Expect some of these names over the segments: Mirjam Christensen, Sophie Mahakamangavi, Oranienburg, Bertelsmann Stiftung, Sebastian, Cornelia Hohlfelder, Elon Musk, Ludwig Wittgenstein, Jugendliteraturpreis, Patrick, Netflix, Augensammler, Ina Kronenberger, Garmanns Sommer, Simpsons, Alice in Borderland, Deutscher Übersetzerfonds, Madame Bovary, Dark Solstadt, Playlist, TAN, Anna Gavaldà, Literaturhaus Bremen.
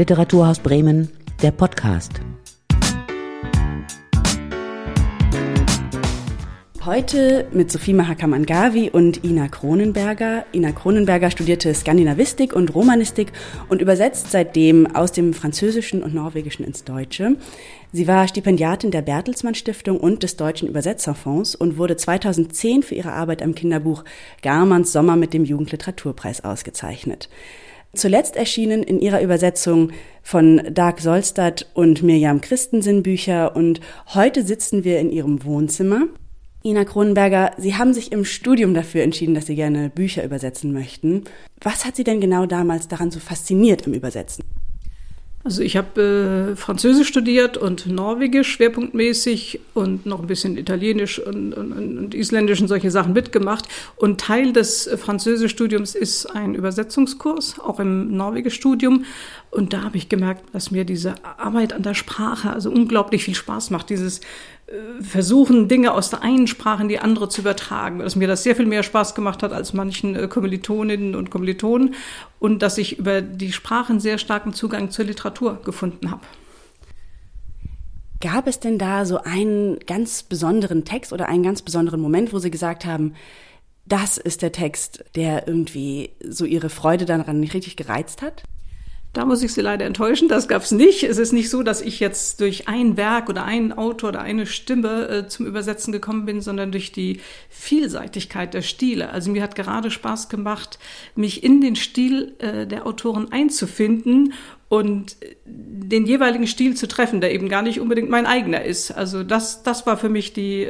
Literaturhaus Bremen, der Podcast. Heute mit Sophie Mahakamangavi und Ina Kronenberger. Ina Kronenberger studierte Skandinavistik und Romanistik und übersetzt seitdem aus dem Französischen und Norwegischen ins Deutsche. Sie war Stipendiatin der Bertelsmann Stiftung und des Deutschen Übersetzerfonds und wurde 2010 für ihre Arbeit am Kinderbuch Garmanns Sommer mit dem Jugendliteraturpreis ausgezeichnet. Zuletzt erschienen in ihrer Übersetzung von Dark Solstadt und Mirjam Christensen Bücher und heute sitzen wir in ihrem Wohnzimmer. Ina Kronenberger, Sie haben sich im Studium dafür entschieden, dass Sie gerne Bücher übersetzen möchten. Was hat Sie denn genau damals daran so fasziniert am Übersetzen? Also ich habe Französisch studiert und Norwegisch schwerpunktmäßig und noch ein bisschen Italienisch und Isländisch und solche Sachen mitgemacht. Und Teil des Französischstudiums ist ein Übersetzungskurs, auch im Norwegischstudium. Und da habe ich gemerkt, dass mir diese Arbeit an der Sprache also unglaublich viel Spaß macht, dieses Versuchen, Dinge aus der einen Sprache in die andere zu übertragen, dass mir das sehr viel mehr Spaß gemacht hat als manchen Kommilitoninnen und Kommilitonen und dass ich über die Sprachen sehr starken Zugang zur Literatur gefunden habe. Gab es denn da so einen ganz besonderen Text oder einen ganz besonderen Moment, wo Sie gesagt haben, das ist der Text, der irgendwie so Ihre Freude daran nicht richtig gereizt hat? Da muss ich Sie leider enttäuschen, das gab's nicht. Es ist nicht so, dass ich jetzt durch ein Werk oder einen Autor oder eine Stimme zum Übersetzen gekommen bin, sondern durch die Vielseitigkeit der Stile. Also mir hat gerade Spaß gemacht, mich in den Stil der Autoren einzufinden und den jeweiligen Stil zu treffen, der eben gar nicht unbedingt mein eigener ist. Also das war für mich die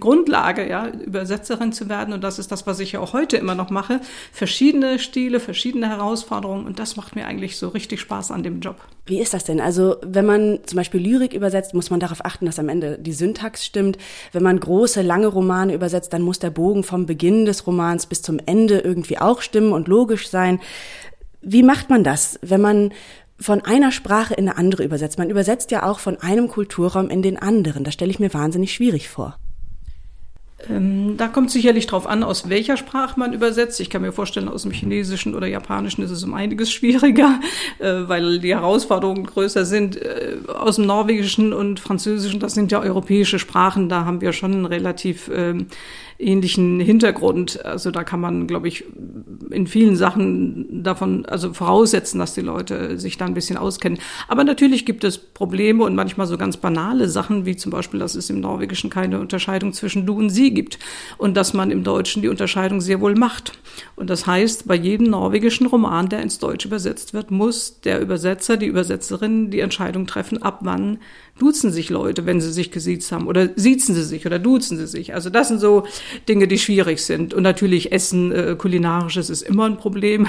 Grundlage, ja, Übersetzerin zu werden. Und das ist das, was ich ja auch heute immer noch mache. Verschiedene Stile, verschiedene Herausforderungen. Und das macht mir eigentlich so richtig Spaß an dem Job. Wie ist das denn? Also wenn man zum Beispiel Lyrik übersetzt, muss man darauf achten, dass am Ende die Syntax stimmt. Wenn man große, lange Romane übersetzt, dann muss der Bogen vom Beginn des Romans bis zum Ende irgendwie auch stimmen und logisch sein. Wie macht man das, wenn man von einer Sprache in eine andere übersetzt? Man übersetzt ja auch von einem Kulturraum in den anderen. Das stelle ich mir wahnsinnig schwierig vor. Da kommt sicherlich drauf an, aus welcher Sprache man übersetzt. Ich kann mir vorstellen, aus dem Chinesischen oder Japanischen ist es um einiges schwieriger, weil die Herausforderungen größer sind. Aus dem Norwegischen und Französischen, das sind ja europäische Sprachen, da haben wir schon einen relativ ähnlichen Hintergrund. Also da kann man, glaube ich, in vielen Sachen davon, also voraussetzen, dass die Leute sich da ein bisschen auskennen. Aber natürlich gibt es Probleme und manchmal so ganz banale Sachen, wie zum Beispiel, dass es im Norwegischen keine Unterscheidung zwischen Du und Sie gibt und dass man im Deutschen die Unterscheidung sehr wohl macht. Und das heißt, bei jedem norwegischen Roman, der ins Deutsche übersetzt wird, muss der Übersetzer, die Übersetzerin die Entscheidung treffen, ab wann duzen sich Leute, wenn sie sich gesiezt haben, oder siezen sie sich oder duzen sie sich. Also das sind so Dinge, die schwierig sind. Und natürlich Essen, kulinarisches ist immer ein Problem,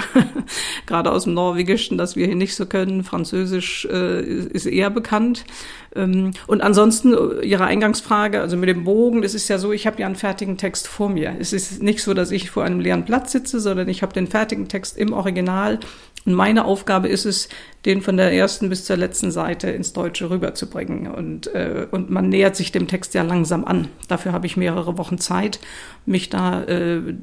gerade aus dem Norwegischen, das wir hier nicht so können. Französisch ist eher bekannt. Und ansonsten Ihre Eingangsfrage, also mit dem Bogen, das ist ja so, ich habe ja einen fertigen Text vor mir. Es ist nicht so, dass ich vor einem leeren Platz sitze, sondern ich habe den fertigen Text im Original. Und meine Aufgabe ist es, den von der ersten bis zur letzten Seite ins Deutsche rüberzubringen. Und man nähert sich dem Text ja langsam an. Dafür habe ich mehrere Wochen Zeit, mich da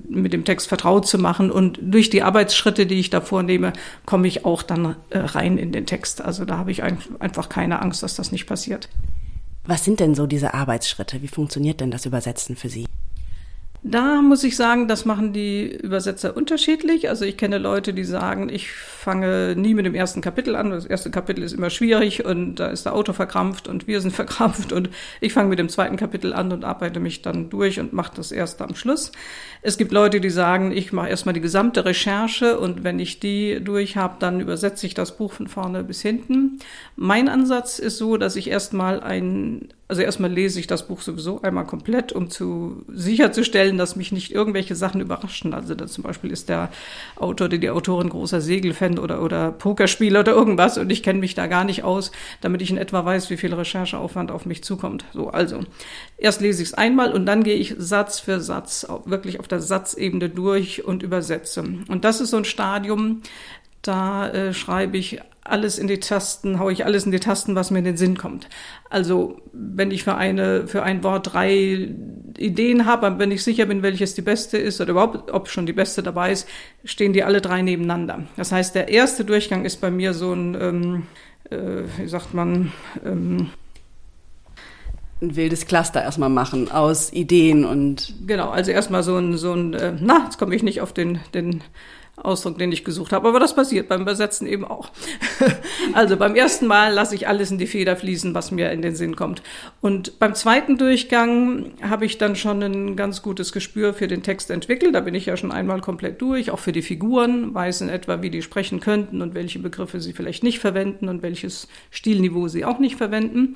mit dem Text vertraut zu machen. Und durch die Arbeitsschritte, die ich da vornehme, komme ich auch dann rein in den Text. Also da habe ich einfach keine Angst, dass das nicht passiert. Was sind denn so diese Arbeitsschritte? Wie funktioniert denn das Übersetzen für Sie? Da muss ich sagen, das machen die Übersetzer unterschiedlich. Also ich kenne Leute, die sagen, ich fange nie mit dem ersten Kapitel an. Das erste Kapitel ist immer schwierig und da ist der Autor verkrampft und wir sind verkrampft und ich fange mit dem zweiten Kapitel an und arbeite mich dann durch und mache das erste am Schluss. Es gibt Leute, die sagen, ich mache erstmal die gesamte Recherche und wenn ich die durch habe, dann übersetze ich das Buch von vorne bis hinten. Mein Ansatz ist so, dass ich erstmal lese ich das Buch sowieso einmal komplett, um sicherzustellen, dass mich nicht irgendwelche Sachen überraschen. Also da zum Beispiel ist der Autor oder die Autorin großer Segelfan oder Pokerspieler oder irgendwas und ich kenne mich da gar nicht aus, damit ich in etwa weiß, wie viel Rechercheaufwand auf mich zukommt. So, also erst lese ich es einmal und dann gehe ich Satz für Satz wirklich auf der Satzebene durch und übersetze. Und das ist so ein Stadium, da schreibe ich haue ich alles in die Tasten, was mir in den Sinn kommt. Also wenn ich für ein Wort 3 Ideen habe, aber wenn ich sicher bin, welches die beste ist oder überhaupt, ob schon die beste dabei ist, stehen die alle 3 nebeneinander. Das heißt, der erste Durchgang ist bei mir so ein, ein wildes Cluster erstmal machen aus Ideen und... Genau, also erstmal jetzt komme ich nicht auf den Ausdruck, den ich gesucht habe, aber das passiert beim Übersetzen eben auch. Also beim ersten Mal lasse ich alles in die Feder fließen, was mir in den Sinn kommt. Und beim zweiten Durchgang habe ich dann schon ein ganz gutes Gespür für den Text entwickelt. Da bin ich ja schon einmal komplett durch, auch für die Figuren, weiß in etwa, wie die sprechen könnten und welche Begriffe sie vielleicht nicht verwenden und welches Stilniveau sie auch nicht verwenden.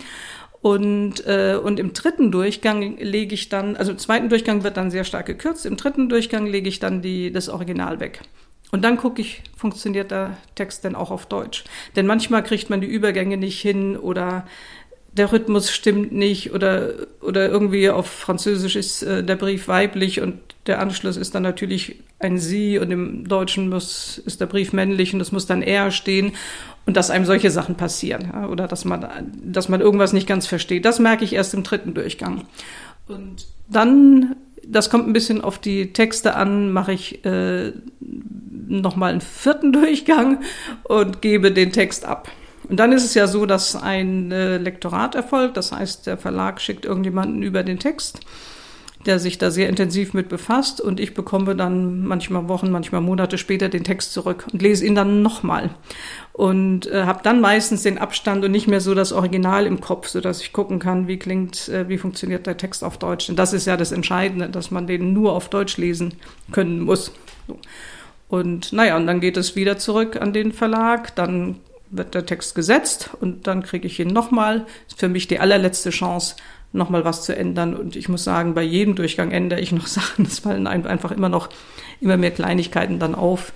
Und im dritten Durchgang lege ich dann, also im zweiten Durchgang wird dann sehr stark gekürzt, im dritten Durchgang lege ich dann das Original weg. Und dann gucke ich, funktioniert der Text denn auch auf Deutsch? Denn manchmal kriegt man die Übergänge nicht hin oder der Rhythmus stimmt nicht oder irgendwie auf Französisch ist der Brief weiblich und der Anschluss ist dann natürlich ein Sie und im Deutschen ist der Brief männlich und es muss dann er stehen. Und dass einem solche Sachen passieren, ja, oder dass man irgendwas nicht ganz versteht. Das merke ich erst im dritten Durchgang. Und dann, das kommt ein bisschen auf die Texte an, mache ich nochmal einen vierten Durchgang und gebe den Text ab. Und dann ist es ja so, dass ein Lektorat erfolgt. Das heißt, der Verlag schickt irgendjemanden über den Text, der sich da sehr intensiv mit befasst. Und ich bekomme dann manchmal Wochen, manchmal Monate später den Text zurück und lese ihn dann nochmal. Und habe dann meistens den Abstand und nicht mehr so das Original im Kopf, sodass ich gucken kann, wie funktioniert der Text auf Deutsch. Denn das ist ja das Entscheidende, dass man den nur auf Deutsch lesen können muss. So. Und naja, und dann geht es wieder zurück an den Verlag, dann wird der Text gesetzt und dann kriege ich ihn nochmal. Ist für mich die allerletzte Chance, nochmal was zu ändern. Und ich muss sagen, bei jedem Durchgang ändere ich noch Sachen. Es fallen einfach immer mehr Kleinigkeiten dann auf.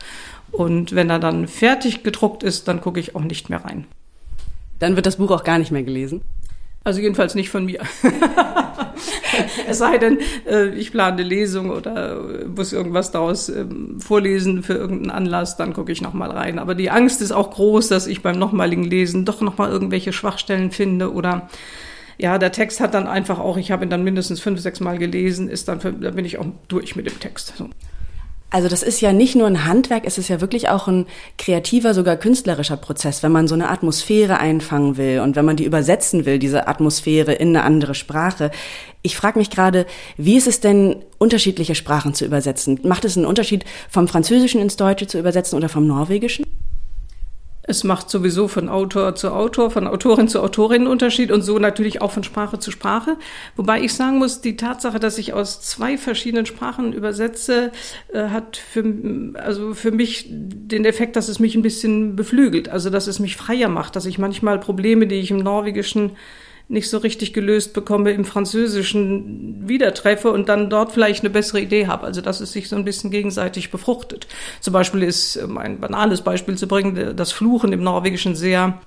Und wenn er dann fertig gedruckt ist, dann gucke ich auch nicht mehr rein. Dann wird das Buch auch gar nicht mehr gelesen? Also jedenfalls nicht von mir. Es sei denn, ich plane eine Lesung oder muss irgendwas daraus vorlesen für irgendeinen Anlass, dann gucke ich nochmal rein. Aber die Angst ist auch groß, dass ich beim nochmaligen Lesen doch nochmal irgendwelche Schwachstellen finde oder... Ja, der Text hat dann einfach auch, ich habe ihn dann mindestens 5-6 Mal gelesen, da bin ich auch durch mit dem Text. So. Also das ist ja nicht nur ein Handwerk, es ist ja wirklich auch ein kreativer, sogar künstlerischer Prozess, wenn man so eine Atmosphäre einfangen will und wenn man die übersetzen will, diese Atmosphäre in eine andere Sprache. Ich frage mich gerade, wie ist es denn, unterschiedliche Sprachen zu übersetzen? Macht es einen Unterschied, vom Französischen ins Deutsche zu übersetzen oder vom Norwegischen? Es macht sowieso von Autor zu Autor, von Autorin zu Autorin einen Unterschied und so natürlich auch von Sprache zu Sprache. Wobei ich sagen muss, die Tatsache, dass ich aus 2 verschiedenen Sprachen übersetze, hat für mich den Effekt, dass es mich ein bisschen beflügelt, also dass es mich freier macht, dass ich manchmal Probleme, die ich im Norwegischen nicht so richtig gelöst bekomme, im Französischen wieder treffe und dann dort vielleicht eine bessere Idee habe. Also dass es sich so ein bisschen gegenseitig befruchtet. Zum Beispiel ist, um ein banales Beispiel zu bringen, das Fluchen im Norwegischen sehr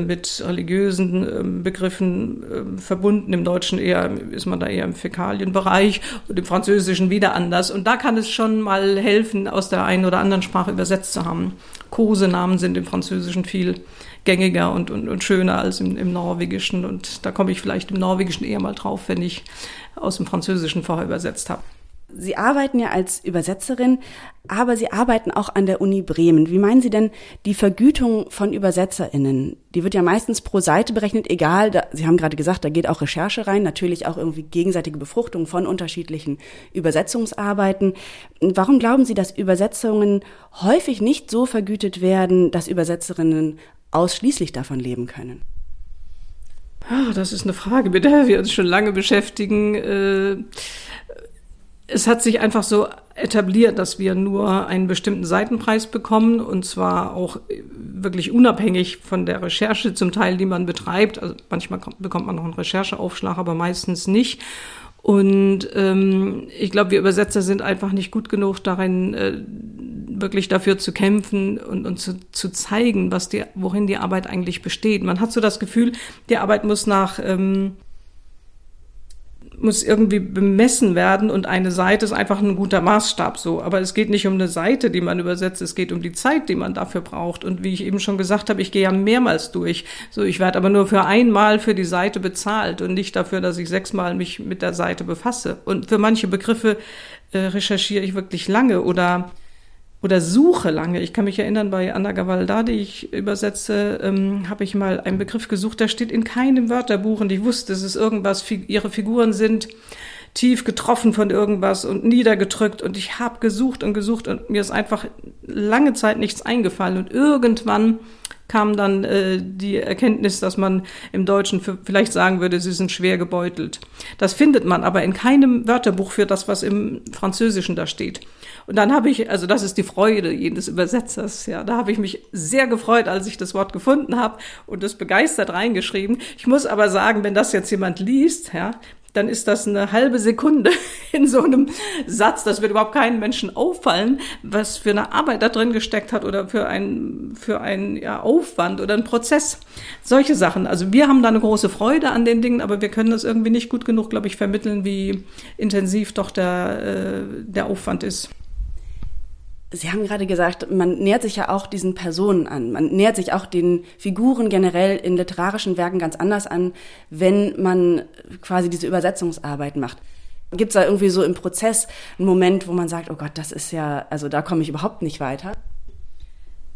mit religiösen Begriffen verbunden. Im Deutschen ist man da eher im Fäkalienbereich und im Französischen wieder anders. Und da kann es schon mal helfen, aus der einen oder anderen Sprache übersetzt zu haben. Kosenamen sind im Französischen viel gängiger und schöner als im Norwegischen. Und da komme ich vielleicht im Norwegischen eher mal drauf, wenn ich aus dem Französischen vorher übersetzt habe. Sie arbeiten ja als Übersetzerin, aber Sie arbeiten auch an der Uni Bremen. Wie meinen Sie denn die Vergütung von ÜbersetzerInnen? Die wird ja meistens pro Seite berechnet, egal, Sie haben gerade gesagt, da geht auch Recherche rein, natürlich auch irgendwie gegenseitige Befruchtung von unterschiedlichen Übersetzungsarbeiten. Warum glauben Sie, dass Übersetzungen häufig nicht so vergütet werden, dass ÜbersetzerInnen ausschließlich davon leben können? Ach, das ist eine Frage, mit der wir uns schon lange beschäftigen. Es hat sich einfach so etabliert, dass wir nur einen bestimmten Seitenpreis bekommen und zwar auch wirklich unabhängig von der Recherche zum Teil, die man betreibt. Also manchmal bekommt man noch einen Rechercheaufschlag, aber meistens nicht. Und ich glaube, wir Übersetzer sind einfach nicht gut genug darin, wirklich dafür zu kämpfen und zu zeigen, worin die Arbeit eigentlich besteht. Man hat so das Gefühl, die Arbeit muss nach muss irgendwie bemessen werden und eine Seite ist einfach ein guter Maßstab so. Aber es geht nicht um eine Seite, die man übersetzt, es geht um die Zeit, die man dafür braucht. Und wie ich eben schon gesagt habe, ich gehe ja mehrmals durch. So, ich werde aber nur für einmal für die Seite bezahlt und nicht dafür, dass ich 6-mal mich mit der Seite befasse. Und für manche Begriffe recherchiere ich wirklich lange oder suche lange. Ich kann mich erinnern, bei Anna Gavaldà, die ich übersetze, habe ich mal einen Begriff gesucht, der steht in keinem Wörterbuch und ich wusste, es ist irgendwas, ihre Figuren sind tief getroffen von irgendwas und niedergedrückt und ich habe gesucht und mir ist einfach lange Zeit nichts eingefallen und irgendwann kam dann die Erkenntnis, dass man im Deutschen vielleicht sagen würde, sie sind schwer gebeutelt. Das findet man aber in keinem Wörterbuch für das, was im Französischen da steht. Und dann habe ich, also das ist die Freude jedes Übersetzers, ja, da habe ich mich sehr gefreut, als ich das Wort gefunden habe und das begeistert reingeschrieben. Ich muss aber sagen, wenn das jetzt jemand liest, ja, dann ist das eine halbe Sekunde in so einem Satz. Das wird überhaupt keinen Menschen auffallen, was für eine Arbeit da drin gesteckt hat oder für einen ja, Aufwand oder einen Prozess. Solche Sachen. Also wir haben da eine große Freude an den Dingen, aber wir können das irgendwie nicht gut genug, glaube ich, vermitteln, wie intensiv doch der Aufwand ist. Sie haben gerade gesagt, man nähert sich ja auch diesen Personen an. Man nähert sich auch den Figuren generell in literarischen Werken ganz anders an, wenn man quasi diese Übersetzungsarbeit macht. Gibt es da irgendwie so im Prozess einen Moment, wo man sagt, oh Gott, das ist ja, also da komme ich überhaupt nicht weiter?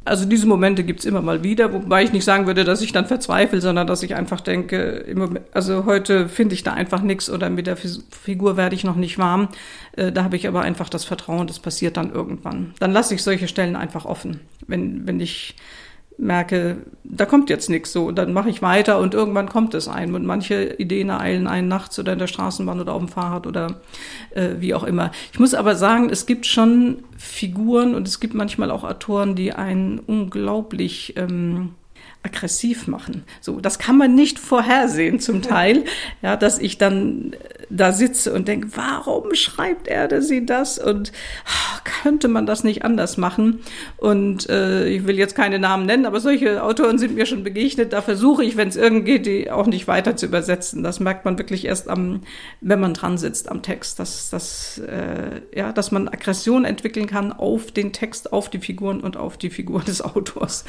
Also diese Momente gibt's immer mal wieder, wobei ich nicht sagen würde, dass ich dann verzweifle, sondern dass ich einfach denke, also heute finde ich da einfach nichts oder mit der Figur werde ich noch nicht warm. Da habe ich aber einfach das Vertrauen, das passiert dann irgendwann. Dann lasse ich solche Stellen einfach offen, wenn ich merke, da kommt jetzt nichts so, dann mache ich weiter und irgendwann kommt es einem und manche Ideen eilen einen nachts oder in der Straßenbahn oder auf dem Fahrrad oder wie auch immer. Ich muss aber sagen, es gibt schon Figuren und es gibt manchmal auch Autoren, die einen unglaublich aggressiv machen. So, das kann man nicht vorhersehen zum Teil, ja, dass ich dann da sitze und denke, warum schreibt sie das und könnte man das nicht anders machen? Und ich will jetzt keine Namen nennen, aber solche Autoren sind mir schon begegnet. Da versuche ich, wenn es irgend geht, die auch nicht weiter zu übersetzen. Das merkt man wirklich erst, wenn man dran sitzt am Text, dass man Aggression entwickeln kann auf den Text, auf die Figuren und auf die Figur des Autors.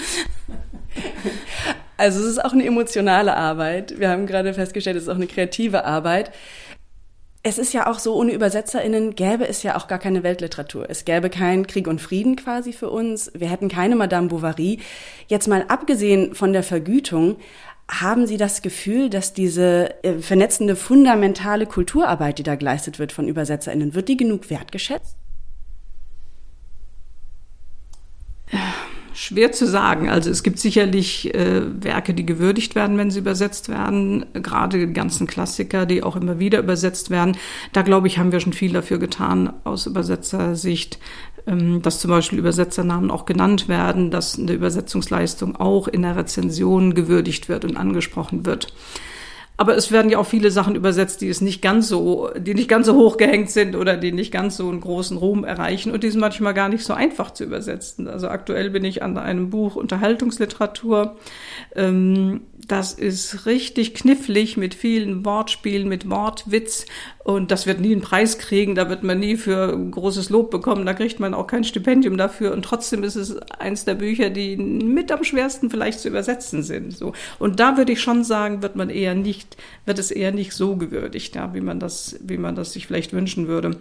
Also es ist auch eine emotionale Arbeit. Wir haben gerade festgestellt, es ist auch eine kreative Arbeit. Es ist ja auch so, ohne ÜbersetzerInnen gäbe es ja auch gar keine Weltliteratur. Es gäbe keinen Krieg und Frieden quasi für uns. Wir hätten keine Madame Bovary. Jetzt mal abgesehen von der Vergütung, haben Sie das Gefühl, dass diese vernetzende, fundamentale Kulturarbeit, die da geleistet wird von ÜbersetzerInnen, wird die genug wertgeschätzt? Schwer zu sagen. Also es gibt sicherlich Werke, die gewürdigt werden, wenn sie übersetzt werden. Gerade die ganzen Klassiker, die auch immer wieder übersetzt werden. Da, glaube ich, haben wir schon viel dafür getan aus Übersetzersicht, dass zum Beispiel Übersetzernamen auch genannt werden, dass eine Übersetzungsleistung auch in der Rezension gewürdigt wird und angesprochen wird. Aber es werden ja auch viele Sachen übersetzt, die nicht ganz so hoch gehängt sind oder die nicht ganz so einen großen Ruhm erreichen und die sind manchmal gar nicht so einfach zu übersetzen. Also aktuell bin ich an einem Buch Unterhaltungsliteratur. Das ist richtig knifflig mit vielen Wortspielen, mit Wortwitz und das wird nie einen Preis kriegen, da wird man nie für großes Lob bekommen, da kriegt man auch kein Stipendium dafür und trotzdem ist es eins der Bücher, die mit am schwersten vielleicht zu übersetzen sind. So. Und da würde ich schon sagen, wird es eher nicht so gewürdigt, ja, wie man das sich vielleicht wünschen würde.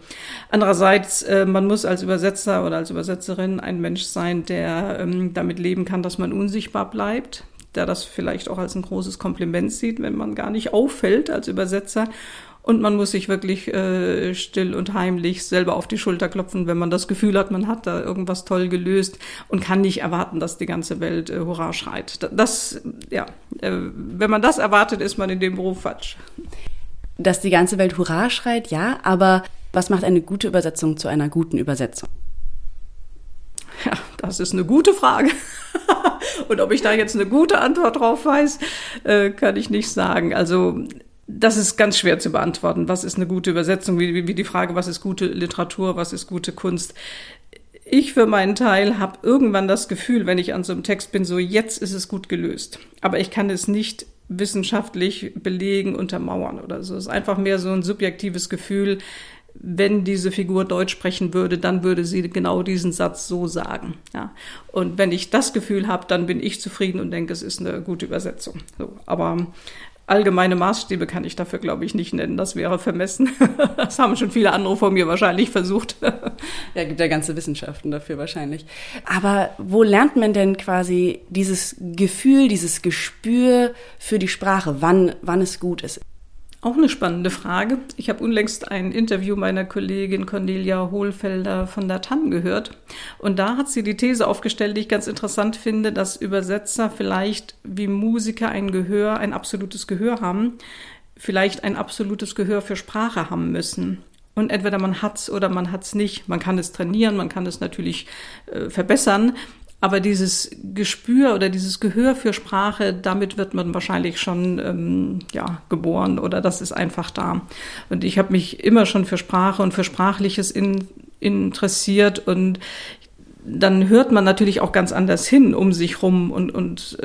Andererseits, man muss als Übersetzer oder als Übersetzerin ein Mensch sein, der damit leben kann, dass man unsichtbar bleibt, der das vielleicht auch als ein großes Kompliment sieht, wenn man gar nicht auffällt als Übersetzer. Und man muss sich wirklich still und heimlich selber auf die Schulter klopfen, wenn man das Gefühl hat, man hat da irgendwas toll gelöst und kann nicht erwarten, dass die ganze Welt Hurra schreit. Wenn man das erwartet, ist man in dem Beruf falsch. Dass die ganze Welt Hurra schreit, ja, aber was macht eine gute Übersetzung zu einer guten Übersetzung? Ja, das ist eine gute Frage. Und ob ich da jetzt eine gute Antwort drauf weiß, kann ich nicht sagen. Also das ist ganz schwer zu beantworten. Was ist eine gute Übersetzung? Wie die Frage, was ist gute Literatur, was ist gute Kunst? Ich für meinen Teil habe irgendwann das Gefühl, wenn ich an so einem Text bin, so jetzt ist es gut gelöst. Aber ich kann es nicht wissenschaftlich belegen, untermauern oder so. Es ist einfach mehr so ein subjektives Gefühl, wenn diese Figur Deutsch sprechen würde, dann würde sie genau diesen Satz so sagen. Ja. Und wenn ich das Gefühl habe, dann bin ich zufrieden und denke, es ist eine gute Übersetzung. So, aber allgemeine Maßstäbe kann ich dafür, glaube ich, nicht nennen. Das wäre vermessen. Das haben schon viele andere vor mir wahrscheinlich versucht. Ja, gibt ja ganze Wissenschaften dafür wahrscheinlich. Aber wo lernt man denn quasi dieses Gefühl, dieses Gespür für die Sprache, wann es gut ist? Auch eine spannende Frage. Ich habe unlängst ein Interview meiner Kollegin Cornelia Hohlfelder von der TAN gehört. Und da hat sie die These aufgestellt, die ich ganz interessant finde, dass Übersetzer vielleicht wie Musiker ein absolutes Gehör haben, vielleicht ein absolutes Gehör für Sprache haben müssen. Und entweder man hat's oder man hat's nicht. Man kann es trainieren, man kann es natürlich verbessern. Aber dieses Gespür oder dieses Gehör für Sprache, damit wird man wahrscheinlich schon geboren oder das ist einfach da. Und ich habe mich immer schon für Sprache und für Sprachliches interessiert und dann hört man natürlich auch ganz anders hin um sich rum und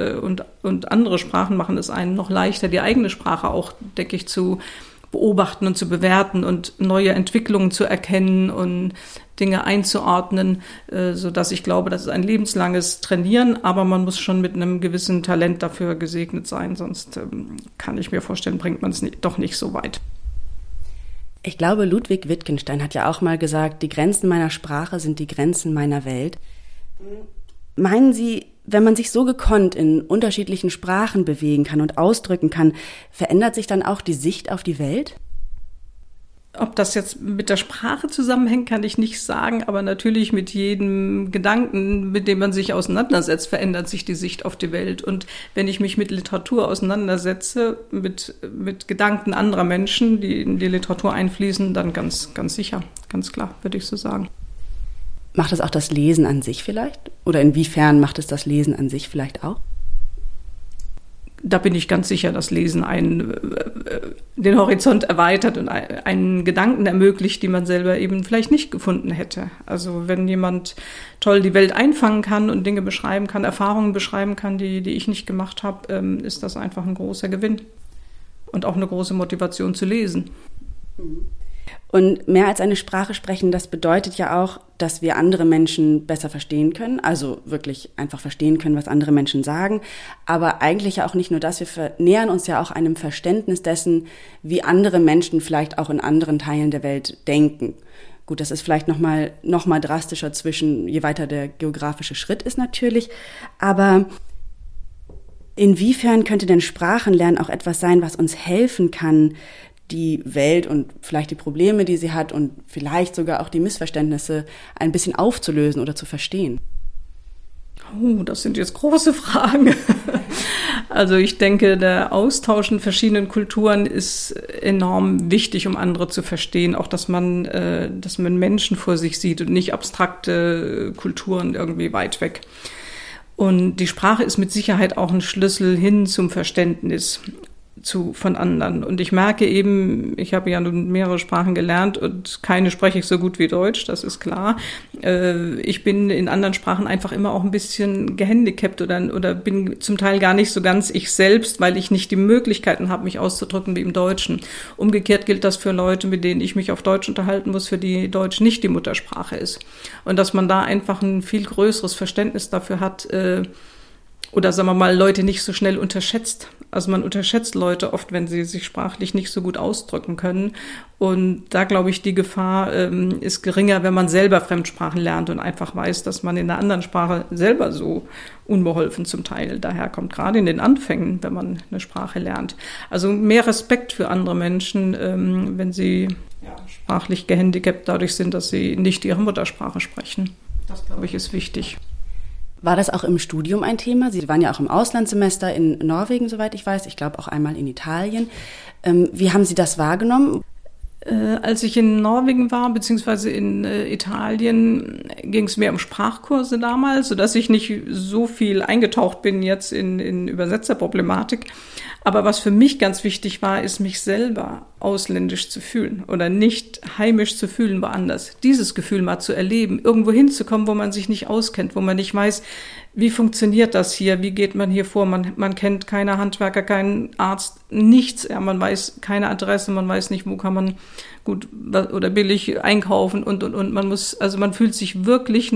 andere Sprachen machen es einem noch leichter, die eigene Sprache auch, denke ich, zu beobachten und zu bewerten und neue Entwicklungen zu erkennen und Dinge einzuordnen, sodass ich glaube, das ist ein lebenslanges Trainieren, aber man muss schon mit einem gewissen Talent dafür gesegnet sein, sonst kann ich mir vorstellen, bringt man es doch nicht so weit. Ich glaube, Ludwig Wittgenstein hat ja auch mal gesagt, die Grenzen meiner Sprache sind die Grenzen meiner Welt. Meinen Sie, wenn man sich so gekonnt in unterschiedlichen Sprachen bewegen kann und ausdrücken kann, verändert sich dann auch die Sicht auf die Welt? Ob das jetzt mit der Sprache zusammenhängt, kann ich nicht sagen, aber natürlich mit jedem Gedanken, mit dem man sich auseinandersetzt, verändert sich die Sicht auf die Welt. Und wenn ich mich mit Literatur auseinandersetze, mit Gedanken anderer Menschen, die in die Literatur einfließen, dann ganz, ganz sicher, ganz klar, würde ich so sagen. Macht es auch das Lesen an sich vielleicht? Oder inwiefern macht es das Lesen an sich vielleicht auch? Da bin ich ganz sicher, dass Lesen den Horizont erweitert und einen Gedanken ermöglicht, die man selber eben vielleicht nicht gefunden hätte. Also wenn jemand toll die Welt einfangen kann und Dinge beschreiben kann, Erfahrungen beschreiben kann, die ich nicht gemacht habe, ist das einfach ein großer Gewinn und auch eine große Motivation zu lesen. Und mehr als eine Sprache sprechen, das bedeutet ja auch, dass wir andere Menschen besser verstehen können, also wirklich einfach verstehen können, was andere Menschen sagen, aber eigentlich ja auch nicht nur das, wir nähern uns ja auch einem Verständnis dessen, wie andere Menschen vielleicht auch in anderen Teilen der Welt denken. Gut, das ist vielleicht noch mal drastischer zwischen, je weiter der geografische Schritt ist natürlich, aber inwiefern könnte denn Sprachenlernen auch etwas sein, was uns helfen kann, die Welt und vielleicht die Probleme, die sie hat und vielleicht sogar auch die Missverständnisse ein bisschen aufzulösen oder zu verstehen? Oh, das sind jetzt große Fragen. Also ich denke, der Austausch in verschiedenen Kulturen ist enorm wichtig, um andere zu verstehen. Auch, dass man Menschen vor sich sieht und nicht abstrakte Kulturen irgendwie weit weg. Und die Sprache ist mit Sicherheit auch ein Schlüssel hin zum Verständnis von anderen. Und ich merke eben, ich habe ja nun mehrere Sprachen gelernt und keine spreche ich so gut wie Deutsch, das ist klar. Ich bin in anderen Sprachen einfach immer auch ein bisschen gehandicapt oder bin zum Teil gar nicht so ganz ich selbst, weil ich nicht die Möglichkeiten habe, mich auszudrücken wie im Deutschen. Umgekehrt gilt das für Leute, mit denen ich mich auf Deutsch unterhalten muss, für die Deutsch nicht die Muttersprache ist. Und dass man da einfach ein viel größeres Verständnis dafür hat, oder sagen wir mal, Leute nicht so schnell unterschätzt. Also man unterschätzt Leute oft, wenn sie sich sprachlich nicht so gut ausdrücken können. Und da, glaube ich, die Gefahr ist geringer, wenn man selber Fremdsprachen lernt und einfach weiß, dass man in einer anderen Sprache selber so unbeholfen zum Teil daherkommt. Gerade in den Anfängen, wenn man eine Sprache lernt. Also mehr Respekt für andere Menschen, wenn sie sprachlich gehandicapt dadurch sind, dass sie nicht ihre Muttersprache sprechen. Das, glaube ich, ist wichtig. War das auch im Studium ein Thema? Sie waren ja auch im Auslandssemester in Norwegen, soweit ich weiß. Ich glaube auch einmal in Italien. Wie haben Sie das wahrgenommen? Als ich in Norwegen war, beziehungsweise in Italien, ging es mehr um Sprachkurse damals, sodass ich nicht so viel eingetaucht bin jetzt in Übersetzerproblematik. Aber was für mich ganz wichtig war, ist, mich selber ausländisch zu fühlen oder nicht heimisch zu fühlen woanders. Dieses Gefühl mal zu erleben, irgendwo hinzukommen, wo man sich nicht auskennt, wo man nicht weiß, wie funktioniert das hier, wie geht man hier vor. Man kennt keine Handwerker, keinen Arzt, nichts. Ja, man weiß keine Adresse, man weiß nicht, wo kann man gut oder billig einkaufen und. Man fühlt sich wirklich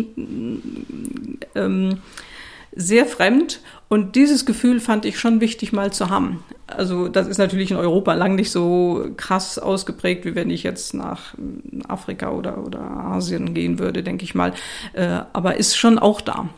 sehr fremd. Und dieses Gefühl fand ich schon wichtig mal zu haben. Also das ist natürlich in Europa lang nicht so krass ausgeprägt, wie wenn ich jetzt nach Afrika oder Asien gehen würde, denke ich mal. Aber ist schon auch da.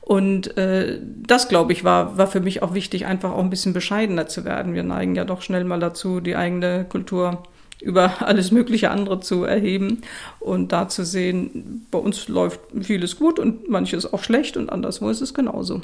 Und das, glaube ich, war für mich auch wichtig, einfach auch ein bisschen bescheidener zu werden. Wir neigen ja doch schnell mal dazu, die eigene Kultur über alles mögliche andere zu erheben und da zu sehen, bei uns läuft vieles gut und manches auch schlecht und anderswo ist es genauso.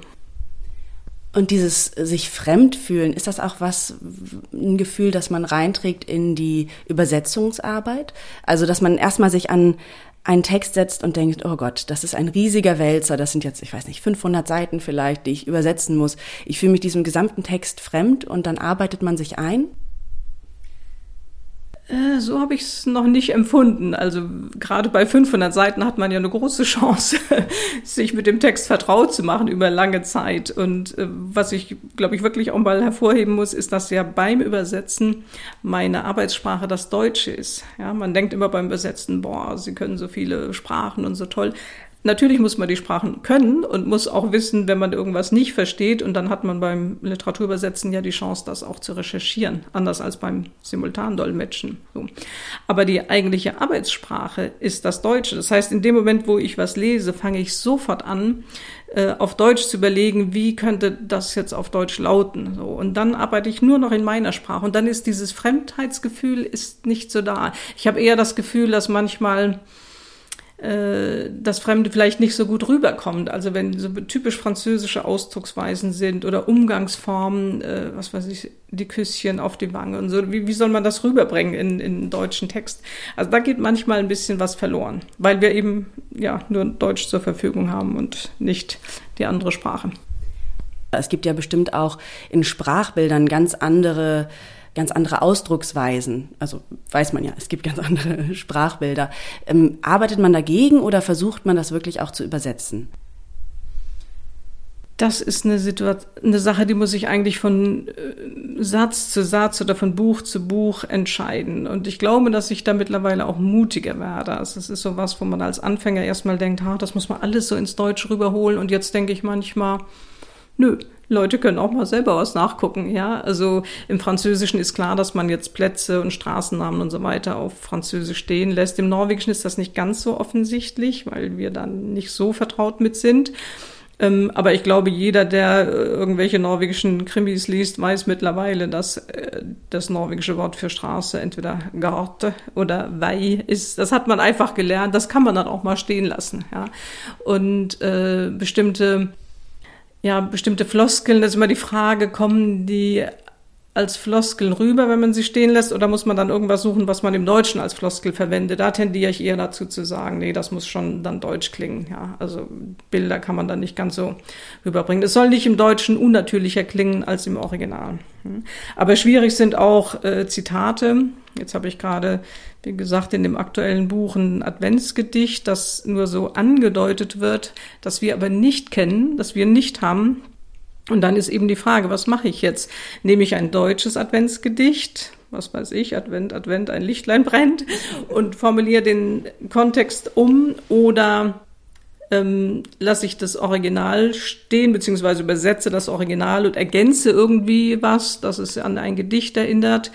Und dieses sich fremd fühlen, ist das auch ein Gefühl, das man reinträgt in die Übersetzungsarbeit? Also, dass man erstmal sich an einen Text setzt und denkt, oh Gott, das ist ein riesiger Wälzer, das sind jetzt, ich weiß nicht, 500 Seiten vielleicht, die ich übersetzen muss. Ich fühle mich diesem gesamten Text fremd und dann arbeitet man sich ein? So habe ich es noch nicht empfunden. Also gerade bei 500 Seiten hat man ja eine große Chance, sich mit dem Text vertraut zu machen über lange Zeit. Und was ich, glaube ich, wirklich auch mal hervorheben muss, ist, dass ja beim Übersetzen meine Arbeitssprache das Deutsche ist. Ja, man denkt immer beim Übersetzen, Sie können so viele Sprachen und so toll. Natürlich muss man die Sprachen können und muss auch wissen, wenn man irgendwas nicht versteht. Und dann hat man beim Literaturübersetzen ja die Chance, das auch zu recherchieren, anders als beim Simultandolmetschen. So. Aber die eigentliche Arbeitssprache ist das Deutsche. Das heißt, in dem Moment, wo ich was lese, fange ich sofort an, auf Deutsch zu überlegen, wie könnte das jetzt auf Deutsch lauten. So. Und dann arbeite ich nur noch in meiner Sprache. Und dann ist dieses Fremdheitsgefühl ist nicht so da. Ich habe eher das Gefühl, dass manchmal das Fremde vielleicht nicht so gut rüberkommt. Also wenn so typisch französische Ausdrucksweisen sind oder Umgangsformen, was weiß ich, die Küsschen auf die Wange und so. Wie soll man das rüberbringen in deutschen Text? Also da geht manchmal ein bisschen was verloren, weil wir eben ja nur Deutsch zur Verfügung haben und nicht die andere Sprache. Es gibt ja bestimmt auch in Sprachbildern ganz andere Ausdrucksweisen, also weiß man ja, es gibt ganz andere Sprachbilder. Arbeitet man dagegen oder versucht man das wirklich auch zu übersetzen? Das ist eine Sache, die muss ich eigentlich von Satz zu Satz oder von Buch zu Buch entscheiden. Und ich glaube, dass ich da mittlerweile auch mutiger werde. Also es ist so was, wo man als Anfänger erstmal denkt, das muss man alles so ins Deutsche rüberholen. Und jetzt denke ich manchmal, nö, Leute können auch mal selber was nachgucken, ja. Also im Französischen ist klar, dass man jetzt Plätze und Straßennamen und so weiter auf Französisch stehen lässt. Im Norwegischen ist das nicht ganz so offensichtlich, weil wir da nicht so vertraut mit sind. Aber ich glaube, jeder, der irgendwelche norwegischen Krimis liest, weiß mittlerweile, dass das norwegische Wort für Straße entweder Gate oder Vei ist. Das hat man einfach gelernt. Das kann man dann auch mal stehen lassen, ja. Und bestimmte Floskeln, das ist immer die Frage, kommen die als Floskeln rüber, wenn man sie stehen lässt, oder muss man dann irgendwas suchen, was man im Deutschen als Floskel verwendet? Da tendiere ich eher dazu zu sagen, nee, das muss schon dann deutsch klingen. Ja, also Bilder kann man dann nicht ganz so rüberbringen. Es soll nicht im Deutschen unnatürlicher klingen als im Original. Aber schwierig sind auch Zitate. Jetzt habe ich gerade, wie gesagt, in dem aktuellen Buch ein Adventsgedicht, das nur so angedeutet wird, das wir aber nicht kennen, das wir nicht haben. Und dann ist eben die Frage, was mache ich jetzt? Nehme ich ein deutsches Adventsgedicht, was weiß ich, Advent, Advent, ein Lichtlein brennt, und formuliere den Kontext um, oder lasse ich das Original stehen, beziehungsweise übersetze das Original und ergänze irgendwie was, dass es an ein Gedicht erinnert.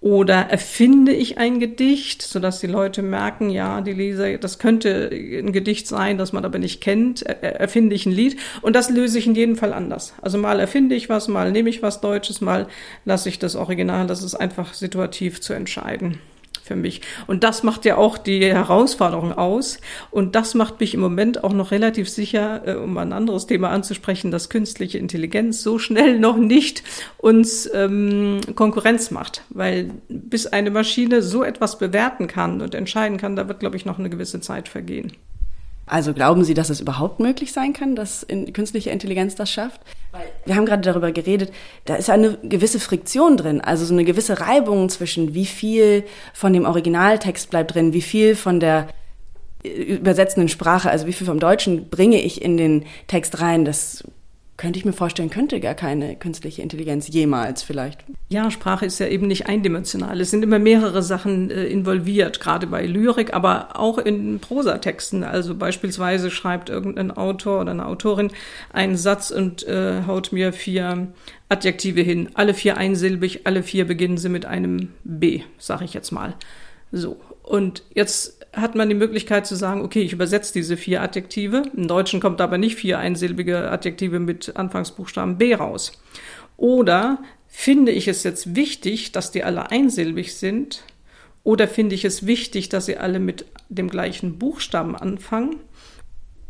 Oder erfinde ich ein Gedicht, sodass die Leute merken, ja, die Leser, das könnte ein Gedicht sein, das man aber nicht kennt, erfinde ich ein Lied. Und das löse ich in jedem Fall anders. Also mal erfinde ich was, mal nehme ich was Deutsches, mal lasse ich das Original. Das ist einfach situativ zu entscheiden für mich. Und das macht ja auch die Herausforderung aus. Und das macht mich im Moment auch noch relativ sicher, um ein anderes Thema anzusprechen, dass künstliche Intelligenz so schnell noch nicht uns Konkurrenz macht. Weil bis eine Maschine so etwas bewerten kann und entscheiden kann, da wird, glaube ich, noch eine gewisse Zeit vergehen. Also glauben Sie, dass es überhaupt möglich sein kann, dass künstliche Intelligenz das schafft? Weil wir haben gerade darüber geredet, da ist eine gewisse Friktion drin, also so eine gewisse Reibung zwischen wie viel von dem Originaltext bleibt drin, wie viel von der übersetzenden Sprache, also wie viel vom Deutschen bringe ich in den Text rein, das könnte ich mir vorstellen, könnte gar keine künstliche Intelligenz jemals vielleicht. Ja, Sprache ist ja eben nicht eindimensional. Es sind immer mehrere Sachen involviert, gerade bei Lyrik, aber auch in Prosatexten. Also beispielsweise schreibt irgendein Autor oder eine Autorin einen Satz und haut mir 4 Adjektive hin. Alle 4 einsilbig, alle 4 beginnen sie mit einem B, sage ich jetzt mal. So, und jetzt hat man die Möglichkeit zu sagen, okay, ich übersetze diese 4 Adjektive. Im Deutschen kommt aber nicht 4 einsilbige Adjektive mit Anfangsbuchstaben B raus. Oder finde ich es jetzt wichtig, dass die alle einsilbig sind? Oder finde ich es wichtig, dass sie alle mit dem gleichen Buchstaben anfangen?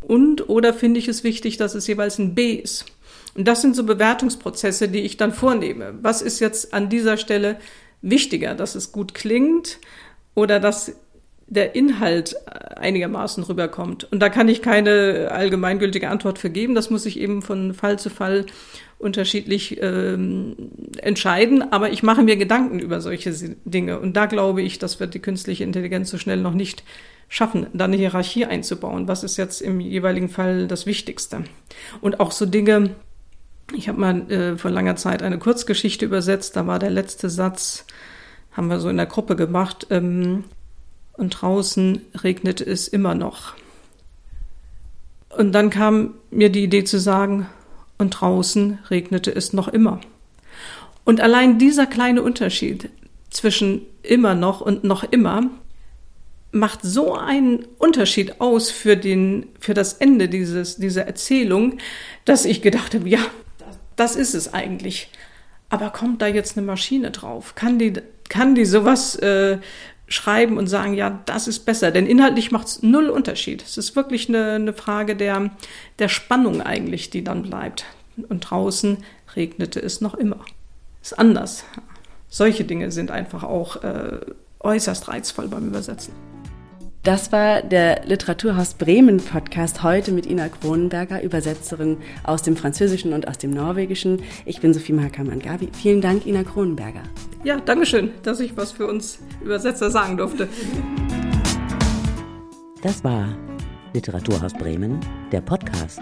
Und oder finde ich es wichtig, dass es jeweils ein B ist? Und das sind so Bewertungsprozesse, die ich dann vornehme. Was ist jetzt an dieser Stelle wichtiger, dass es gut klingt oder dass der Inhalt einigermaßen rüberkommt. Und da kann ich keine allgemeingültige Antwort vergeben. Das muss ich eben von Fall zu Fall unterschiedlich entscheiden. Aber ich mache mir Gedanken über solche Dinge. Und da glaube ich, das wird die künstliche Intelligenz so schnell noch nicht schaffen, da eine Hierarchie einzubauen. Was ist jetzt im jeweiligen Fall das Wichtigste? Und auch so Dinge, ich habe mal vor langer Zeit eine Kurzgeschichte übersetzt. Da war der letzte Satz, haben wir so in der Gruppe gemacht, und draußen regnet es immer noch. Und dann kam mir die Idee zu sagen, und draußen regnete es noch immer. Und allein dieser kleine Unterschied zwischen immer noch und noch immer macht so einen Unterschied aus für das Ende dieser Erzählung, dass ich gedacht habe, ja, das ist es eigentlich. Aber kommt da jetzt eine Maschine drauf? Kann die sowas schreiben und sagen, ja, das ist besser. Denn inhaltlich macht es 0 Unterschied. Es ist wirklich eine Frage der Spannung eigentlich, die dann bleibt. Und draußen regnete es noch immer. Ist anders. Solche Dinge sind einfach auch äußerst reizvoll beim Übersetzen. Das war der Literaturhaus Bremen Podcast heute mit Ina Kronenberger, Übersetzerin aus dem Französischen und aus dem Norwegischen. Ich bin Sophie Mahakamangavi. Vielen Dank, Ina Kronenberger. Ja, dankeschön, dass ich was für uns Übersetzer sagen durfte. Das war Literaturhaus Bremen, der Podcast.